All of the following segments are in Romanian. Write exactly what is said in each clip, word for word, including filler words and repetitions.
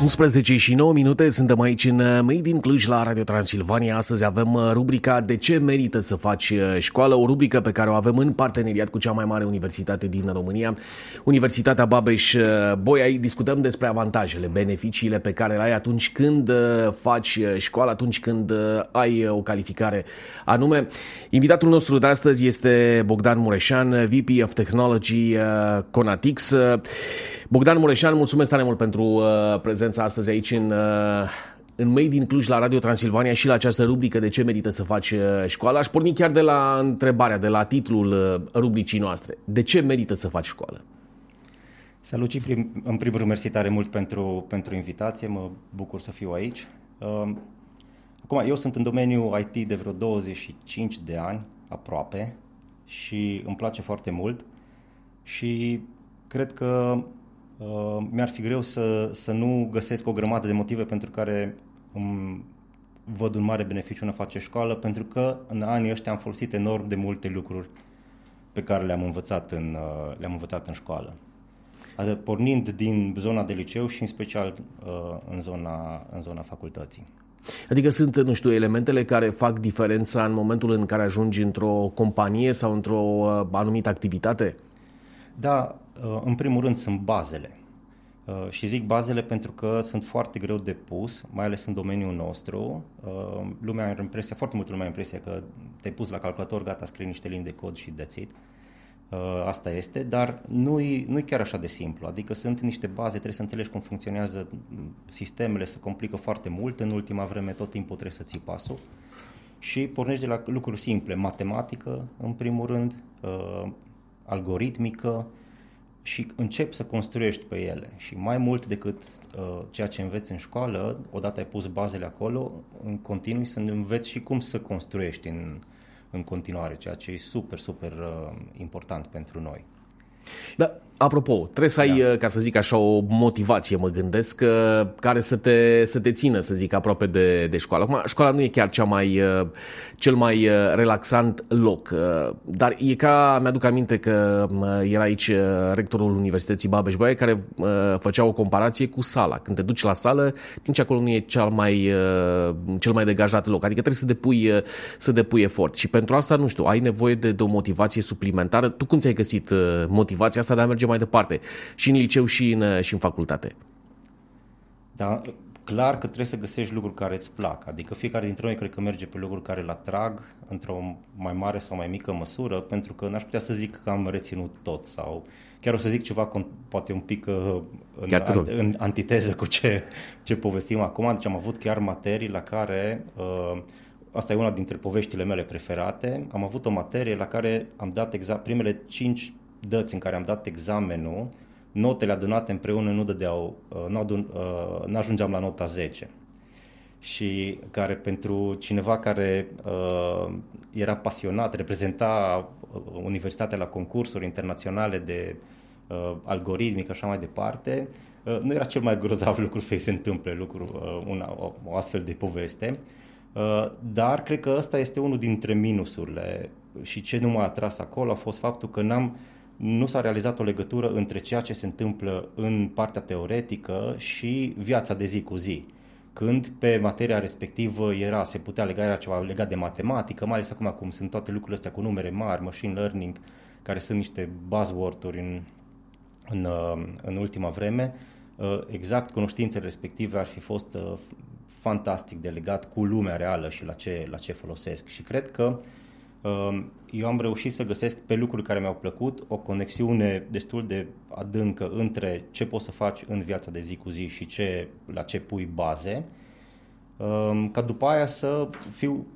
unsprezece și nouă minute, suntem aici în Made in Cluj la Radio Transilvania. Astăzi avem rubrica De ce merită să faci școală? O rubrică pe care o avem în parteneriat cu cea mai mare universitate din România, Universitatea Babeș-Bolyai. Discutăm despre avantajele, beneficiile pe care le ai atunci când faci școală, atunci când ai o calificare anume. Invitatul nostru de astăzi este Bogdan Mureșan, V P of Technology Connatix. Bogdan Mureșan, mulțumesc tare mult pentru prezență astăzi aici în, în Made in Cluj la Radio Transilvania și la această rubrică De ce merită să faci școală. Aș porni chiar de la întrebarea, de la titlul rubricii noastre. De ce merită să faci școală? Salut și prim, în primul rând mersi tare mult pentru, pentru invitație, mă bucur să fiu aici. Acum, eu sunt în domeniul I T de vreo douăzeci și cinci de ani aproape și îmi place foarte mult și cred că Uh, mi-ar fi greu să, să nu găsesc o grămadă de motive pentru care um, văd un mare beneficiu în a face școală, pentru că în anii ăștia am folosit enorm de multe lucruri pe care le-am învățat în, uh, le-am învățat în școală. Adică, pornind din zona de liceu și în special uh, în, zona, în zona facultății. Adică sunt, nu știu, elementele care fac diferența în momentul în care ajungi într-o companie sau într-o uh, anumită activitate? Da, în primul rând sunt bazele și zic bazele pentru că sunt foarte greu de pus, mai ales în domeniul nostu. Lumea are impresia, foarte multă lumea are impresia că te-ai pus la calculator, gata, scrii niște linii de cod și that's it. Asta este, dar nu-i, nu-i chiar așa de simplu, adică sunt niște baze, trebuie să înțelegi cum funcționează sistemele, se complică foarte mult, în ultima vreme tot timpul trebuie să ții pasul și pornești de la lucruri simple, matematică în primul rând, algoritmică și începi să construiești pe ele și mai mult decât uh, ceea ce înveți în școală, odată ai pus bazele acolo, în continui să înveți și cum să construiești în, în continuare, ceea ce e super, super uh, important pentru noi. Da, apropo, trebuie să ai, da. ca să zic așa, o motivație, mă gândesc, uh, care să te, să te țină, să zic, aproape de, de școală. Acum, școala nu e chiar cea mai, uh, cel mai uh, relaxant loc, uh, dar e ca, mi-aduc aminte că uh, era aici uh, rectorul Universității Babeș-Bolyai care uh, făcea o comparație cu sala. Când te duci la sală, nici acolo nu e cel mai, uh, cel mai degajat loc, adică trebuie să depui, uh, să depui efort și pentru asta, nu știu, ai nevoie de, de o motivație suplimentară. Tu cum ți-ai găsit uh, motivația asta de a merge mai departe, și în liceu și în, și în facultate? Da, clar că trebuie să găsești lucruri care îți plac, adică fiecare dintre noi cred că merge pe lucruri care îl atrag într-o mai mare sau mai mică măsură, pentru că n-aș putea să zic că am reținut tot sau chiar o să zic ceva poate un pic în, an, în antiteză cu ce, ce povestim acum, deci am avut chiar materii la care uh, asta e una dintre poveștile mele preferate, am avut o materie la care am dat exact primele cinci dăți în care am dat examenul, notele adunate împreună nu dădeau, nu adun, nu ajungeam la nota zece. Și care pentru cineva care uh, era pasionat, reprezenta universitatea la concursuri internaționale de uh, algoritmică, așa mai departe, uh, nu era cel mai grozav lucru să-i se întâmple lucru, uh, una, o, o astfel de poveste. Uh, dar cred că ăsta este unul dintre minusurile și ce nu m-a atras acolo a fost faptul că n-am nu s-a realizat o legătură între ceea ce se întâmplă în partea teoretică și viața de zi cu zi. Când pe materia respectivă era, se putea lega, era ceva legat de matematică, mai ales acum cum sunt toate lucrurile astea cu numere mari, machine learning, care sunt niște buzzword-uri în, în, în ultima vreme, exact cunoștințele respective ar fi fost fantastic de legat cu lumea reală și la ce, la ce folosesc. Și cred că eu am reușit să găsesc pe lucruri care mi-au plăcut o conexiune destul de adâncă între ce poți să faci în viața de zi cu zi și ce, la ce pui baze, ca după aia să fiu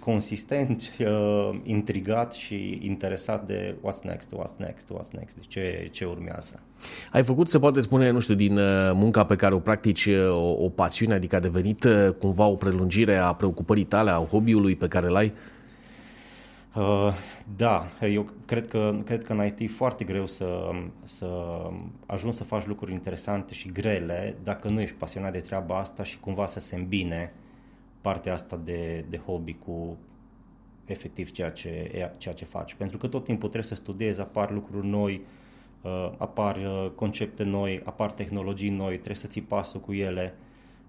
consistent, intrigat și interesat de what's next, what's next, what's next, ce, ce urmează. Ai făcut, se poate spune, nu știu, din munca pe care o practici o, o pasiune, adică a devenit cumva o prelungire a preocupării tale, a hobby-ului pe care l-ai? Uh, da, eu cred că, cred că în I T e foarte greu să, să ajungi să faci lucruri interesante și grele dacă nu ești pasionat de treaba asta și cumva să se îmbine partea asta de, de hobby cu efectiv ceea ce, ceea ce faci. Pentru că tot timpul trebuie să studiezi, apar lucruri noi, uh, apar uh, concepte noi, apar tehnologii noi, trebuie să ții pasul cu ele.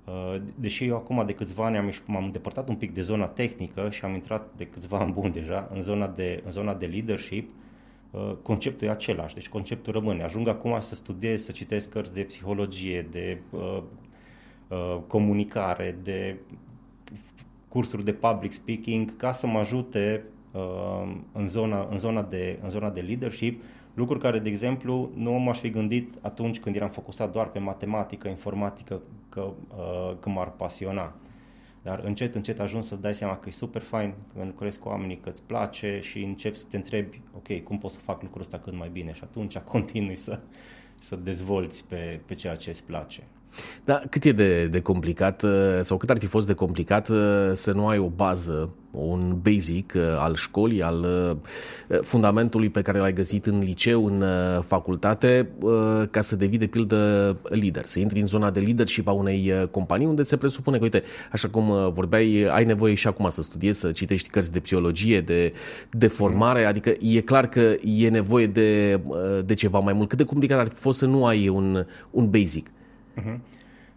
Uh, deși eu acum de câțiva ani am, m-am îndepărtat un pic de zona tehnică și am intrat de câțiva ani bun deja în zona de, în zona de leadership, uh, conceptul e același, deci conceptul rămâne. Ajung acum să studiez, să citesc cărți de psihologie, de uh, uh, comunicare, de cursuri de public speaking, ca să mă ajute uh, în, zona, în, zona de, în zona de leadership, lucruri care, de exemplu, nu m-aș fi gândit atunci când eram focusat doar pe matematică, informatică, că, uh, că m-ar pasiona. Dar încet, încet ajungi să-ți dai seama că e super fain, că lucrezi cu oamenii, că îți place și începi să te întrebi, ok, cum pot să fac lucrul ăsta cât mai bine? Și atunci continui să, să dezvolți pe, pe ceea ce îți place. Dar cât e de, de complicat sau cât ar fi fost de complicat să nu ai o bază, un basic al școlii, al fundamentului pe care l-ai găsit în liceu, în facultate, ca să devii de pildă lider, să intri în zona de leadership a unei companii unde se presupune că, uite, așa cum vorbeai, ai nevoie și acum să studiezi, să citești cărți de psihologie, de, de formare, adică e clar că e nevoie de, de ceva mai mult. Cât de complicat ar fi fost să nu ai un, un basic? Uh-huh.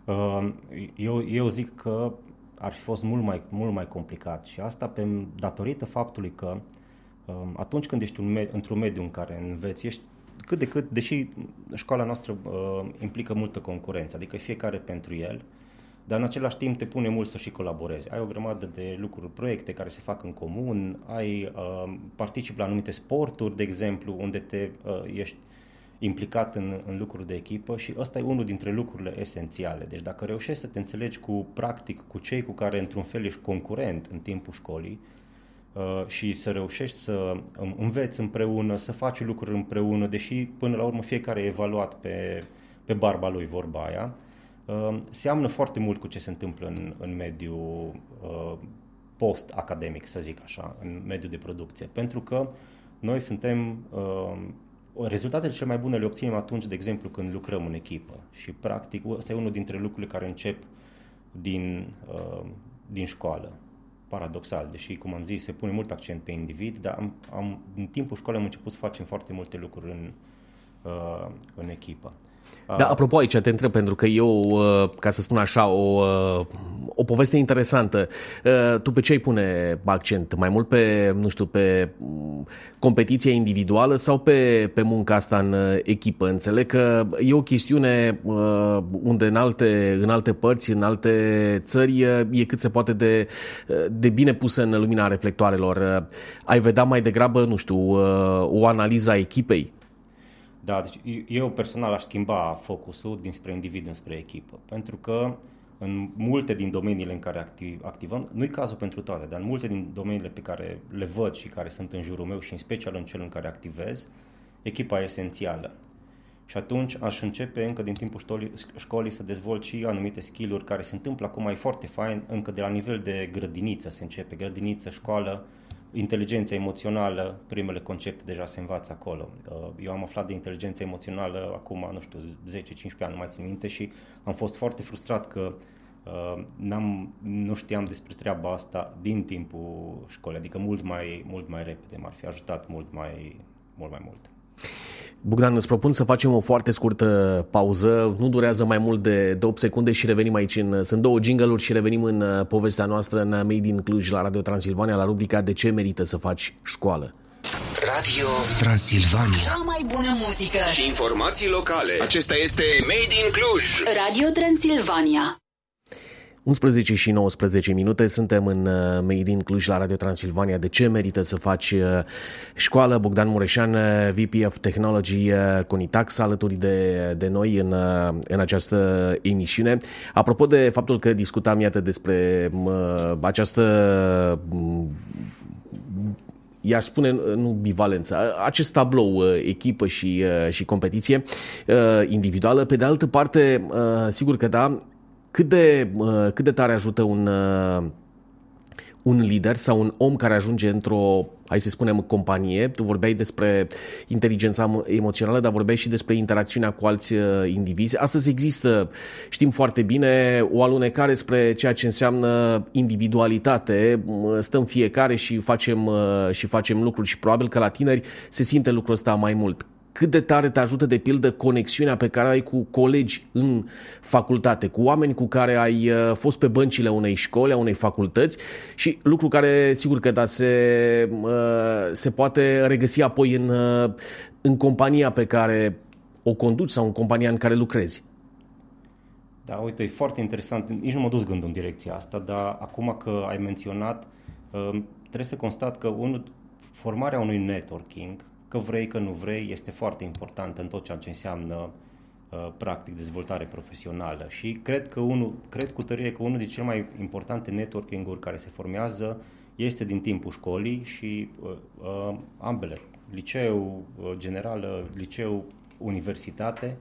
Uh, eu, eu zic că ar fi fost mult mai, mult mai complicat și asta pe datorită faptului că uh, atunci când ești un med- într-un mediu în care înveți, ești cât de cât, deși școala noastră uh, implică multă concurență, adică fiecare pentru el, dar în același timp te pune mult să și colaborezi. Ai o grămadă de lucruri, proiecte care se fac în comun, ai uh, participi la anumite sporturi, de exemplu, unde te uh, ești implicat în, în lucruri de echipă și ăsta e unul dintre lucrurile esențiale. Deci dacă reușești să te înțelegi cu practic cu cei cu care într-un fel ești concurent în timpul școlii uh, și să reușești să înveți împreună, să faci lucruri împreună, deși până la urmă fiecare e evaluat pe, pe barba lui, vorba aia, uh, seamănă foarte mult cu ce se întâmplă în, în mediul uh, post-academic, să zic așa, în mediul de producție. Pentru că noi suntem... Uh, Rezultatele cele mai bune le obținem atunci, de exemplu, când lucrăm în echipă și, practic, ăsta e unul dintre lucrurile care încep din, uh, din școală. Paradoxal, deși, cum am zis, se pune mult accent pe individ, dar am, am, în timpul școlii am început să facem foarte multe lucruri în, uh, în echipă. Da, apropo aici te întreb, pentru că eu, ca să spun așa, o, o poveste interesantă. Tu pe ce ai pune accent? Mai mult pe, nu știu, pe competiția individuală sau pe, pe munca asta în echipă? Înțeleg că e o chestiune unde în alte, în alte părți, în alte țări, e cât se poate de, de bine pusă în lumina reflectoarelor. Ai vedea mai degrabă, nu știu, o analiză a echipei? Da, deci eu personal aș schimba focusul dinspre individ înspre echipă, pentru că în multe din domeniile în care activ, activăm, nu e cazul pentru toate, dar în multe din domeniile pe care le văd și care sunt în jurul meu și în special în cel în care activez, echipa e esențială. Și atunci aș începe încă din timpul școlii, școlii să dezvolt și anumite skill-uri care se întâmplă acum, e foarte fain, încă de la nivel de grădiniță se începe, grădiniță, școală. Inteligența emoțională, primele concepte deja se învață acolo. Eu am aflat de inteligența emoțională acum, nu știu, zece cincisprezece ani, nu mai țin minte și am fost foarte frustrat că uh, n-am, nu știam despre treaba asta din timpul școlii, adică mult mai, mult mai repede, m-ar fi ajutat mult mai mult. Mai mult. Bogdan, îți propun să facem o foarte scurtă pauză, nu durează mai mult de, de opt secunde și revenim aici. În, sunt două jingle-uri și revenim în povestea noastră în Made in Cluj la Radio Transilvania, la rubrica De ce merită să faci școală? Radio Transilvania. Cea mai bună muzică și informații locale. Acesta este Made in Cluj. Radio Transilvania. unsprezece și nouăsprezece minute, suntem în Made in Cluj la Radio Transilvania. De ce merită să faci școală? Bogdan Mureșan, V P of Technology Connatix, alături de, de noi în, în această emisiune. Apropo de faptul că discutam, iată, despre această... i-aș spune, nu bivalență, acest tablou, echipă și, și competiție individuală, pe de altă parte, sigur că da, Cât de, cât de tare ajută un, un lider sau un om care ajunge într-o, hai să spunem, companie? Tu vorbeai despre inteligența emoțională, dar vorbeai și despre interacțiunea cu alți indivizi. Astăzi există, știm foarte bine, o alunecare spre ceea ce înseamnă individualitate. Stăm fiecare și facem, și facem lucruri și probabil că la tineri se simte lucrul ăsta mai mult. cât de tare te ajută, de pildă, conexiunea pe care ai cu colegi în facultate, cu oameni cu care ai fost pe băncile unei școli, a unei facultăți, și lucru care, sigur că da, se, se poate regăsi apoi în, în compania pe care o conduci sau în compania în care lucrezi. Da, uite, e foarte interesant, nici nu m-a dus gândul în direcția asta, dar acum că ai menționat, trebuie să constat că un, formarea unui networking, că vrei, că nu vrei, este foarte important în tot ceea ce înseamnă practic dezvoltare profesională și cred, că unul, cred cu tărie că unul din cele mai importante networking-uri care se formează este din timpul școlii și uh, uh, ambele, liceu uh, general, liceu, universitate,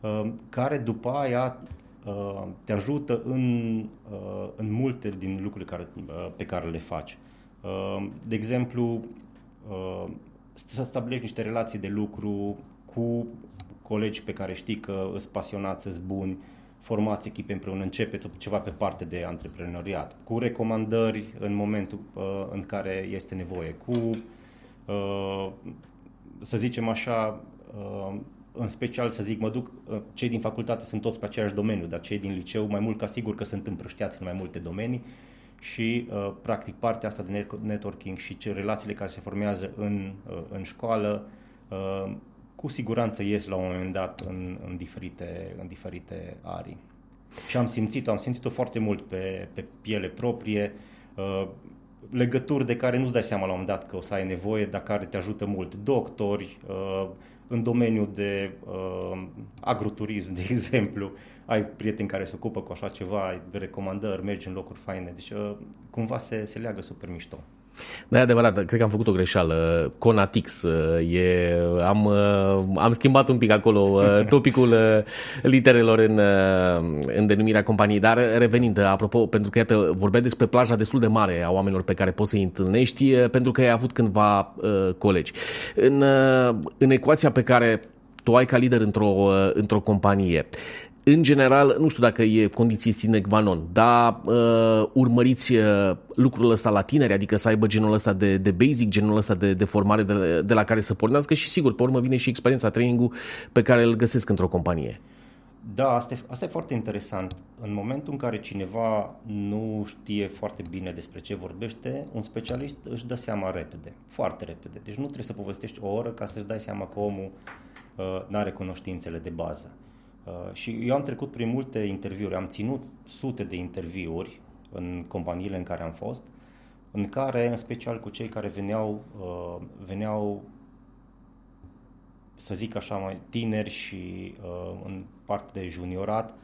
uh, care după aia uh, te ajută în, uh, în multe din lucrurile care, uh, pe care le faci. Uh, de exemplu, uh, să stabilești niște relații de lucru cu colegi pe care știi că îți pasionați, îți buni, formați echipe împreună, începe ceva pe parte de antreprenoriat, cu recomandări în momentul uh, în care este nevoie, cu, uh, să zicem așa, uh, în special să zic, mă duc, uh, cei din facultate sunt toți pe același domeniu, dar cei din liceu mai mult ca sigur că sunt împrăștiați în mai multe domenii și uh, practic partea asta de networking și ce, relațiile care se formează în, uh, în școală uh, cu siguranță ies la un moment dat în, în, diferite, în diferite arii. Și am simțit-o, am simțit-o foarte mult pe, pe piele proprie, uh, legături de care nu-ți dai seama la un moment dat că o să ai nevoie, dar care te ajută mult. Doctori, uh, în domeniul de uh, agroturism, de exemplu, ai prieteni care se ocupă cu așa ceva, ai recomandări, mergi în locuri faine, deci uh, cumva se, se leagă super mișto. Da, e adevărat, cred că am făcut o greșeală. Connatix, e, am, am schimbat un pic acolo topicul literelor în, în denumirea companiei, dar revenind, apropo, pentru că iată, vorbea despre plaja destul de mare a oamenilor pe care poți să-i întâlnești, pentru că ai avut cândva uh, colegi. În, uh, în ecuația pe care tu ai ca lider într-o, uh, într-o companie, în general, nu știu dacă e condiție sine qua non, dar uh, urmăriți uh, lucrul ăsta la tineri, adică să aibă genul ăsta de, de basic, genul ăsta de, de formare de, de la care să pornească și sigur, pe urmă vine și experiența, training-ul pe care îl găsesc într-o companie. Da, asta e, asta e foarte interesant. În momentul în care cineva nu știe foarte bine despre ce vorbește, un specialist își dă seama repede, foarte repede. Deci nu trebuie să povestești o oră ca să-și dai seama că omul uh, n-are cunoștințele de bază. Uh, și eu am trecut prin multe interviuri, am ținut sute de interviuri în companiile în care am fost, în care, în special cu cei care veneau, uh, veneau să zic așa, mai tineri și uh, în parte de juniorat,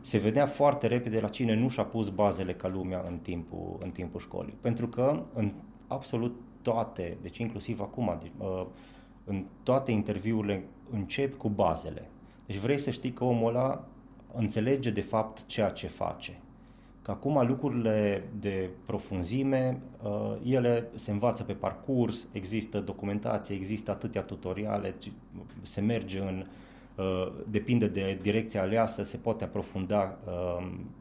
se vedea foarte repede la cine nu și-a pus bazele ca lumea în timpul, în timpul școlii. Pentru că în absolut toate, deci inclusiv acum, uh, în toate interviurile încep cu bazele. Deci vrei să știi că omul ăla înțelege de fapt ceea ce face. Că acum lucrurile de profunzime, ele se învață pe parcurs, există documentație, există atâtea tutoriale, se merge în, depinde de direcția aleasă, se poate aprofunda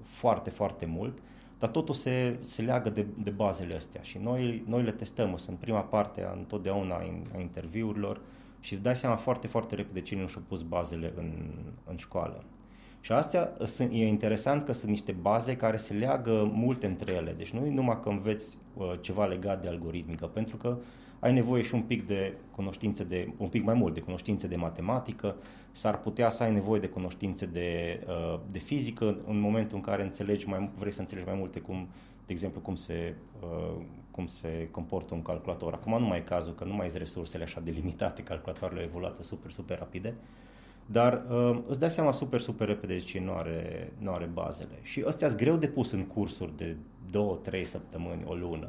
foarte, foarte mult, dar totul se, se leagă de, de bazele astea și noi, noi le testăm, sunt prima parte întotdeauna a interviurilor, și îți dai seama foarte, foarte repede cine nu și-a pus bazele în, în școală. Și astea sunt, e interesant că sunt niște baze care se leagă multe între ele. Deci nu numai că înveți uh, ceva legat de algoritmică, pentru că ai nevoie și un pic de cunoștințe, de, un pic mai mult de cunoștințe de matematică, s-ar putea să ai nevoie de cunoștințe de, uh, de fizică în momentul în care înțelegi mai, vrei să înțelegi mai multe, cum, de exemplu, cum se... Uh, cum se comportă un calculator. Acum nu mai e cazul că nu mai sunt resursele așa de limitate, calculatoarele evoluate super, super rapide, dar uh, îți dai seama super, super repede de ce nu are, nu are bazele. Și astea sunt greu de pus în cursuri de două, trei săptămâni, o lună.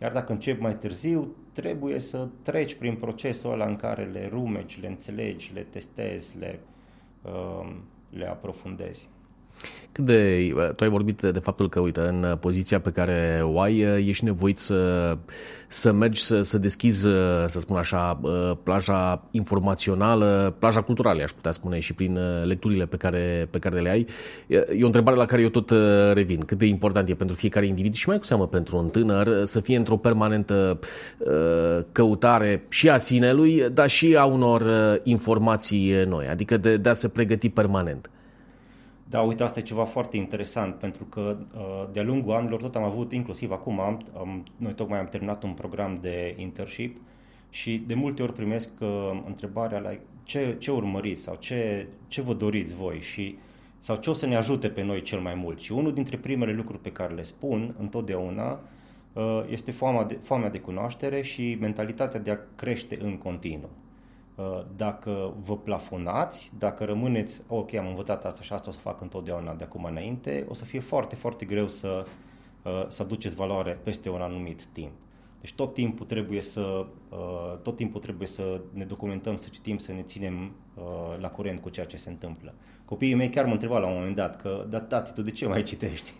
Chiar dacă începi mai târziu, trebuie să treci prin procesul ăla în care le rumeci, le înțelegi, le testezi, le, uh, le aprofundezi. Cât de, tu ai vorbit de faptul că, uite, în poziția pe care o ai, ești nevoit să, să mergi, să, să deschizi, să spun așa, plaja informațională, plaja culturală, aș putea spune, și prin lecturile pe care, pe care le ai. E o întrebare la care eu tot revin. Cât de important e pentru fiecare individ și mai cu seamă pentru un tânăr să fie într-o permanentă căutare și a sinelui, dar și a unor informații noi, adică de, de a se pregăti permanent. Da, uite, asta e ceva foarte interesant, pentru că de-a lungul anilor tot am avut, inclusiv acum, am, am, noi tocmai am terminat un program de internship și de multe ori primesc uh, întrebarea la ce, ce urmăriți sau ce, ce vă doriți voi și, sau ce o să ne ajute pe noi cel mai mult. Și unul dintre primele lucruri pe care le spun întotdeauna uh, este foamea de, foamea de cunoaștere și mentalitatea de a crește în continuu. Dacă vă plafonați, dacă rămâneți, ok, am învățat asta și asta o să fac întotdeauna de acum înainte, o să fie foarte, foarte greu să, să aduceți valoare peste un anumit timp. Deci tot timpul trebuie să, tot timpul trebuie să ne documentăm, să citim, să ne ținem la curent cu ceea ce se întâmplă. Copiii mei chiar mă întrebau la un moment dat că, da, tati, tu de ce mai citești?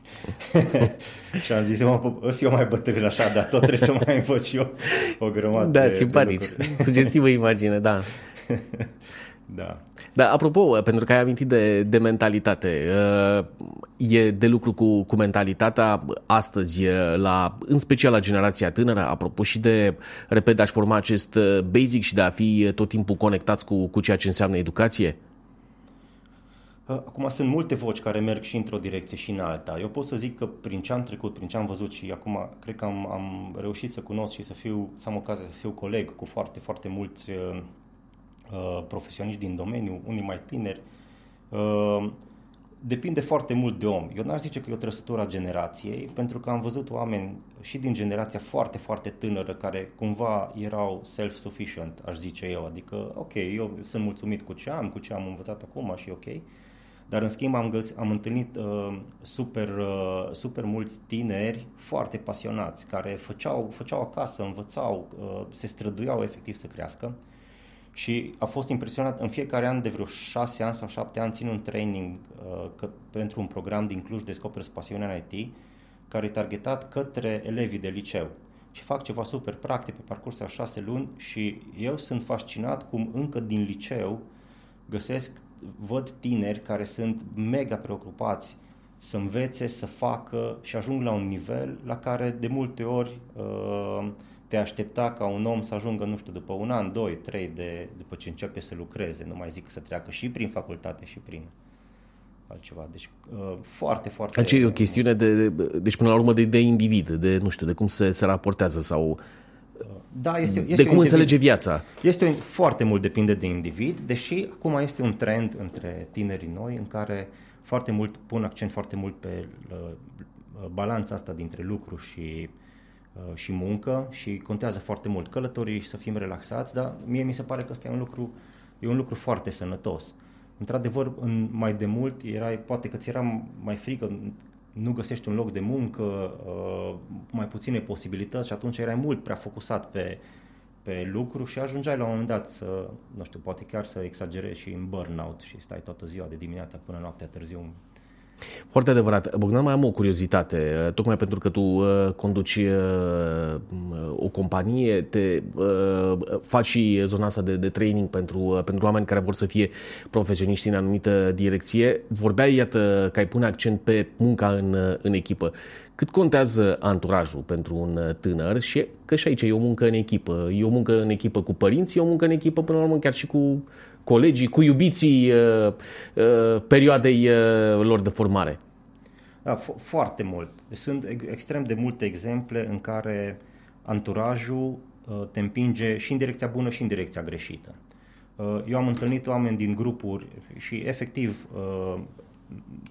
Și am zis, sunt eu mai bătrân așa, dar tot trebuie să mai învăț și eu o grămadă. Da, simpatici, sugestivă imagine, da. Da. Dar apropo, pentru că ai amintit de, de mentalitate, e de lucru cu, cu mentalitatea astăzi, la, în special la generația tânără, apropo și de, repede, de a-și forma acest basic și de a fi tot timpul conectați cu, cu ceea ce înseamnă educație? Acum sunt multe voci care merg și într-o direcție și în alta. Eu pot să zic că prin ce am trecut, prin ce am văzut și acum cred că am, am reușit să cunosc și să, fiu, să am ocazia să fiu coleg cu foarte, foarte mulți Uh, profesioniști din domeniu, unii mai tineri, uh, depinde foarte mult de om. Eu n-aș zice că e o trăsătură a generației, pentru că am văzut oameni și din generația foarte, foarte tânără, care cumva erau self-sufficient, aș zice eu, adică, ok, eu sunt mulțumit cu ce am, cu ce am învățat acum și ok, dar în schimb am, găs- am întâlnit uh, super, uh, super mulți tineri foarte pasionați, care făceau, făceau acasă, învățau, uh, se străduiau efectiv să crească. Și a fost impresionat în fiecare an, de vreo șase ani sau șapte ani, țin un training uh, că, pentru un program din Cluj, Descoperă-ți pasiunea în I T, care e targetat către elevii de liceu. Și fac ceva super practic pe parcursul a șase luni și eu sunt fascinat cum încă din liceu găsesc, văd tineri care sunt mega preocupați să învețe, să facă și ajung la un nivel la care de multe ori... Uh, te aștepta ca un om să ajungă, nu știu, după un an, doi, trei, de, după ce începe să lucreze, nu mai zic că să treacă și prin facultate și prin altceva. Deci foarte, foarte... Aceea e o chestiune de, de, deci până la urmă de, de individ, de, nu știu, de cum se, se raportează sau... Da, este, este de cum individ, înțelege viața. Este un, foarte mult depinde de individ, deși acum este un trend între tinerii noi în care foarte mult pun accent foarte mult pe balanța asta dintre lucru și... și muncă și contează foarte mult călătorii și să fim relaxați, dar mie mi se pare că ăsta e un lucru, e un lucru foarte sănătos. Într-adevăr, în, mai de mult, erai, poate că ți era mai frică, nu găsești un loc de muncă, mai puține posibilități și atunci erai mult prea focusat pe, pe lucru și ajungeai la un moment dat să, nu știu, poate chiar să exagerezi și în burnout și stai toată ziua de dimineața până noaptea târziu. Foarte adevărat. Bogdan, mai am o curiozitate, tocmai pentru că tu uh, conduci uh, o companie, te uh, faci și zona asta de, de training pentru, uh, pentru oameni care vor să fie profesioniști în anumită direcție. Vorbeai, iată, că ai pune accent pe munca în, în echipă. Cât contează anturajul pentru un tânăr? Și că și aici e o muncă în echipă. E o muncă în echipă cu părinții, e o muncă în echipă până la urmă chiar și cu colegii, cu iubiții uh, uh, perioadei uh, lor de formare. Da, fo- foarte mult. Sunt extrem de multe exemple în care anturajul uh, te împinge și în direcția bună și în direcția greșită. Uh, eu am întâlnit oameni din grupuri și efectiv, uh,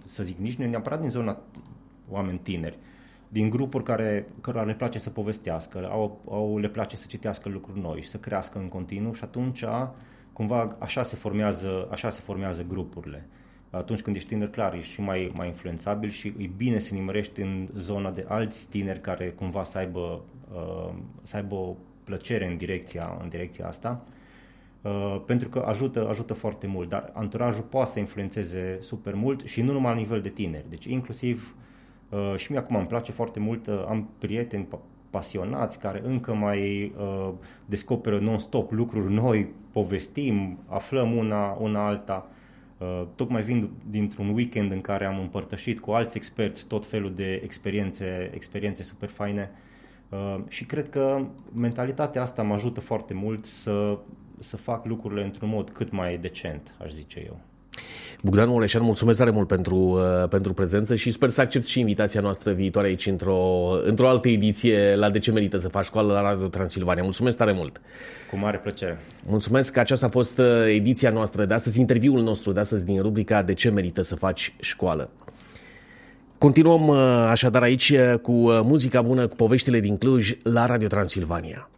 să zic, nici nu neapărat din zona oameni tineri, din grupuri care, cărora le place să povestească, au, au, le place să citească lucruri noi și să crească în continuu și atunci cumva așa se formează, așa se formează grupurile. Atunci când ești tiner, clar, ești și mai, mai influențabil și e bine să nimerești în zona de alți tineri care cumva să aibă, uh, să aibă o plăcere în direcția, în direcția asta. Uh, pentru că ajută, ajută foarte mult, dar anturajul poate să influențeze super mult și nu numai la nivel de tineri. Deci inclusiv, uh, și mie acum îmi place foarte mult, uh, am prieteni pasionați care încă mai uh, descoperă non-stop lucruri noi, povestim, aflăm una, una alta. Uh, tocmai vin dintr-un weekend în care am împărtășit cu alți experți tot felul de experiențe, experiențe super faine uh, și cred că mentalitatea asta mă ajută foarte mult să... să fac lucrurile într-un mod cât mai decent, aș zice eu. Bogdan Mureșan, mulțumesc tare mult pentru, uh, pentru prezență și sper să accepti și invitația noastră viitoare aici într-o, într-o altă ediție la De ce merită să faci școală la Radio Transilvania. Mulțumesc tare mult! Cu mare plăcere! Mulțumesc că aceasta a fost ediția noastră de astăzi, interviul nostru de astăzi din rubrica De ce merită să faci școală. Continuăm așadar aici cu muzica bună, cu poveștile din Cluj la Radio Transilvania.